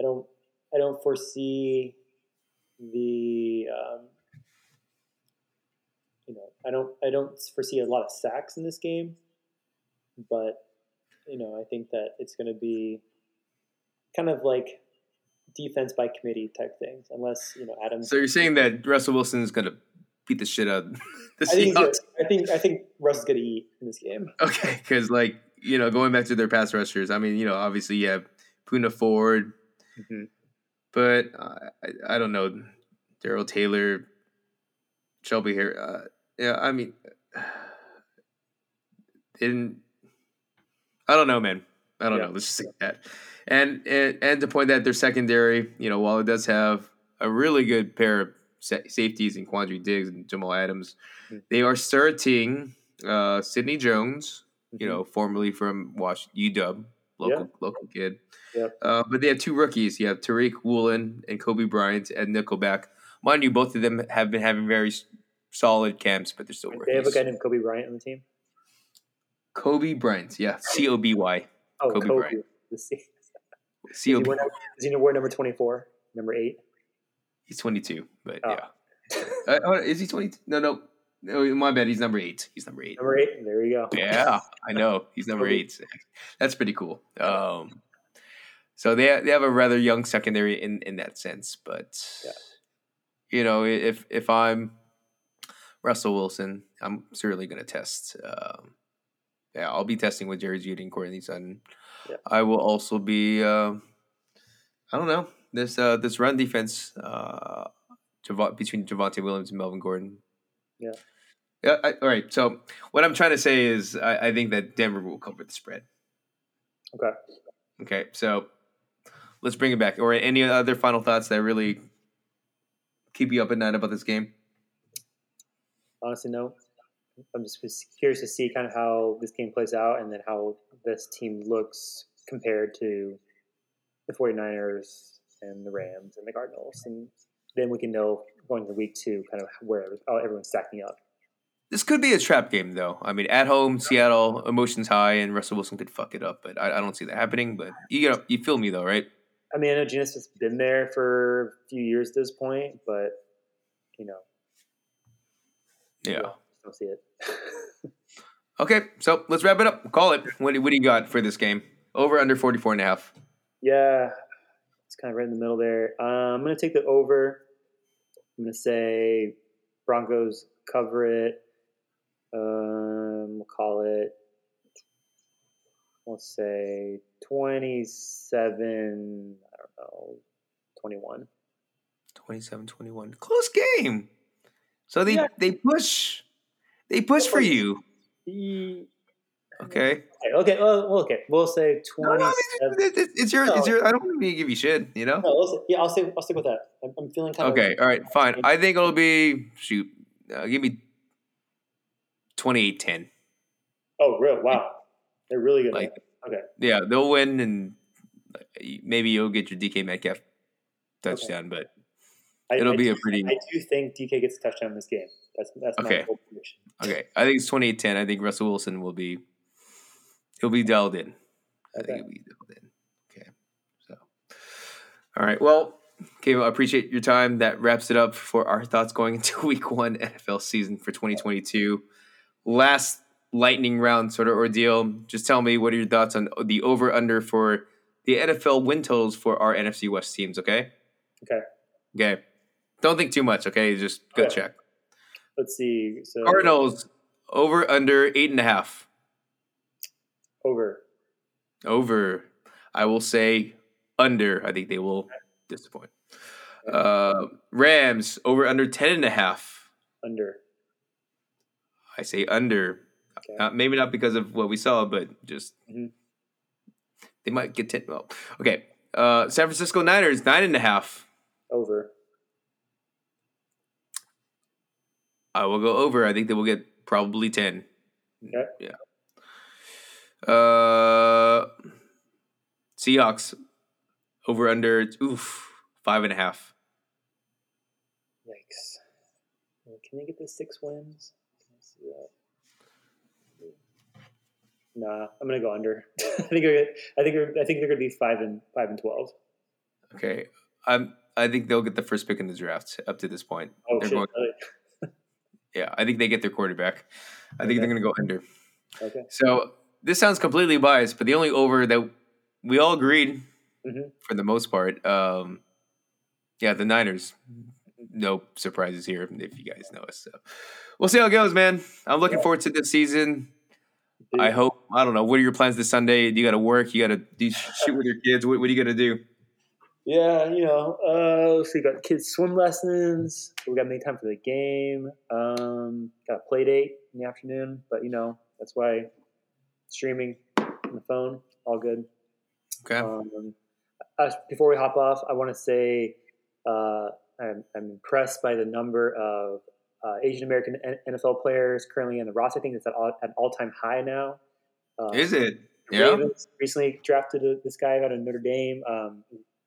I don't foresee I don't foresee a lot of sacks in this game, but I think that it's going to be kind of like defense by committee type things, unless Adams. So you're saying that Russell Wilson is going to beat the shit out of the Seahawks? I think Russ is going to eat in this game. Okay, because going back to their pass rushers, I mean, obviously you have Puna Ford, Mm-hmm. But I don't know. Daryl Taylor, Shelby here. Yeah, I mean, I don't know, man. I don't know. Let's just say that. And to point that their secondary, you know, while it does have a really good pair of safeties in Quandre Diggs and Jamal Adams, they are starting Sidney Jones, you know, formerly from UW, local kid. Yeah. But they have two rookies. You have Tariq Woolen and Kobe Bryant at nickelback. Mind you, both of them have been having very solid camps, but they're still rookies. They have a guy named Kobe Bryant on the team? Kobe Bryant, yeah. C-O-B-Y. Oh, Kobe Bryant. C-O-B. Is he wear number 24, number 8? He's 22, but yeah. Is he 22? No, my bad. He's number 8. Number 8, there you go. Yeah, I know. He's number 8. That's pretty cool. So they have a rather young secondary in that sense, but, you know, if I'm Russell Wilson, I'm certainly going to test yeah, I'll be testing with Jerry Jeudy and Courtland Sutton. Yeah. I will also be, I don't know, this run defense between Javonte Williams and Melvin Gordon. Yeah. Yeah. All right. So what I'm trying to say is I think that Denver will cover the spread. Okay. Okay. So let's bring it back. Or any other final thoughts that really keep you up at night about this game? Honestly, no. I'm just curious to see kind of how this game plays out and then how this team looks compared to the 49ers and the Rams and the Cardinals. And then we can know going to week two kind of where everyone's stacking up. This could be a trap game, though. I mean, at home, Seattle, emotions high, and Russell Wilson could fuck it up. But I don't see that happening. But you feel me, though, right? I mean, I know Geno Smith's been there for a few years at this point, but, you know. Yeah. Don't see it. Okay, so let's wrap it up. We'll call it. What do you got for this game? Over under 44.5. Yeah, it's kind of right in the middle there. I'm going to take the over. I'm going to say Broncos cover it. We'll call it, let's say 27, I don't know, 21. 27-21. Close game. So they push. They push for you. Okay. Okay. Well, okay. We'll say 20. No, it's your. I don't want to give you shit. You know. No, I'll stick with that. I'm feeling kind of. Okay. All right. Fine. I think it'll be give me 28-10. Oh, real? Wow. They're really good. Like, okay. Yeah, they'll win, and maybe you'll get your DK Metcalf touchdown, okay. But. I do think DK gets a touchdown in this game. That's okay. My whole prediction. Okay. I think it's 28-10. I think Russell Wilson will be – he'll be dialed in. I think he'll be dialed in. Okay. So, all right. Well, Kemo, I appreciate your time. That wraps it up for our thoughts going into Week 1 NFL season for 2022. Last lightning round sort of ordeal. Just tell me, what are your thoughts on the over-under for the NFL win totals for our NFC West teams, okay? Okay. Okay. Don't think too much, okay? Just go check. Let's see. So Cardinals, over, under, 8.5. Over. I will say under. I think they will disappoint. Rams, over, under, 10.5. Under. I say under. Okay. Maybe not because of what we saw, but just they might get 10. Well, okay. San Francisco Niners, 9.5. Over. I will go over. I think they will get probably 10. Okay. Yeah. Seahawks over under. Oof, 5.5. Yikes! Can they get the 6 wins? Nah, I'm gonna go under. I think they're gonna be 5-12. Okay. I think they'll get the first pick in the draft up to this point. Oh, they're going. Really? Yeah, I think they get their quarterback. I think they're going to go under. Okay. So this sounds completely biased, but the only over that we all agreed for the most part, the Niners. No surprises here if you guys know us. So we'll see how it goes, man. I'm looking forward to this season. Dude. I hope. I don't know. What are your plans this Sunday? Do you got to work? You got to shoot with your kids? What are you going to do? Yeah, you know, so we got kids' swim lessons. We got to make time for the game. Got a play date in the afternoon. But, you know, that's why streaming on the phone, all good. Okay. Before we hop off, I want to say I'm impressed by the number of Asian American NFL players currently in the roster. I think it's at an all-time high now. Is it? Yeah. Ravens recently drafted this guy out of Notre Dame.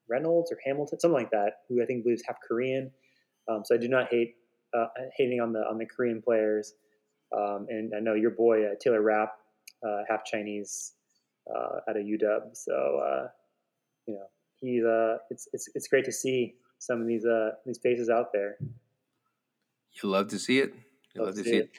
Reynolds or Hamilton, something like that, who I think believes half Korean. So I do not hate hating on the Korean players. And I know your boy Taylor Rapp, half Chinese, out of UW. So you know, he's it's great to see some of these faces out there. You love to see it. You love to see it.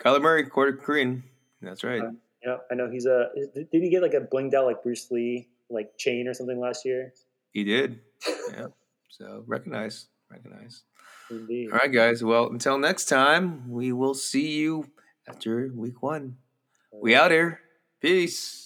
Kyler Murray, quarter Korean. That's right. You know, I know he's a. Did he get like a blinged out like Bruce Lee like chain or something last year? He did. Yeah. So recognize. Indeed. All right, guys. Well, until next time, we will see you after week 1. We out here. Peace.